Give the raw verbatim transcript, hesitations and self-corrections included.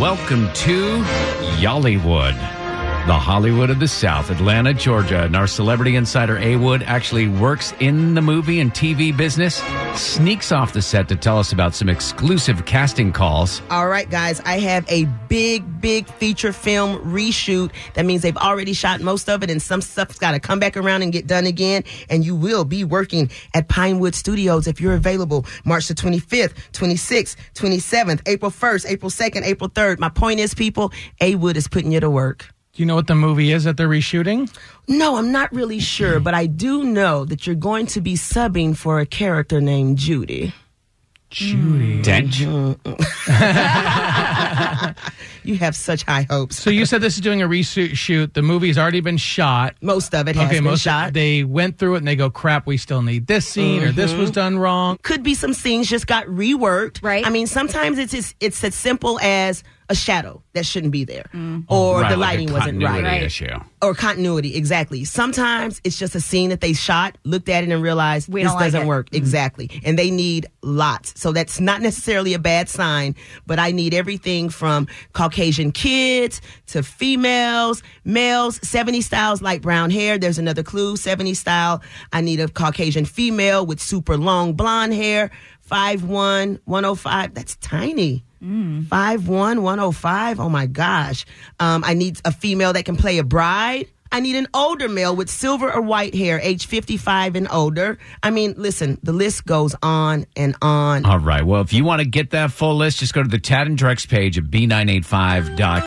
Welcome to Yollywood, the Hollywood of the South, Atlanta, Georgia. And our celebrity insider, A. Wood, actually works in the movie and T V business, sneaks off the set to tell us about some exclusive casting calls. All right, guys, I have a big, big feature film reshoot. That means they've already shot most of it, and some stuff's got to come back around and get done again. And you will be working at Pinewood Studios if you're available March the twenty-fifth, twenty-sixth, twenty-seventh, April first, April second, April third. My point is, people, A. Wood is putting you to work. Do you know what the movie is that they're reshooting? No, I'm not really sure, but I do know that you're going to be subbing for a character named Judy. Judy Dent? You have such high hopes. So you said this is doing a reshoot. The movie's already been shot. Most of it has okay, been most shot. Of, they went through it and they go, crap, we still need this scene mm-hmm. or this was done wrong. Could be some scenes just got reworked. Right. I mean, sometimes it's it's, it's as simple as a shadow that shouldn't be there. Mm. Or right, the lighting like wasn't right. right. Issue. Or continuity, exactly. Sometimes it's just a scene that they shot, looked at it and realized we this like doesn't it. work. Mm-hmm. Exactly. And they need lots. So that's not necessarily a bad sign, but I need everything from Caucasian kids to females, males, seventies styles, light brown hair. There's another clue, seventies style. I need a Caucasian female with super long blonde hair, five one, one oh five. That's tiny. Mm. five one, one oh five. Oh my gosh. Um, I need a female that can play a bride. I need an older male with silver or white hair, age fifty-five and older. I mean, listen, the list goes on and on. All right. Well, if you want to get that full list, just go to the Tad and Drex page at B nine eight five dot com.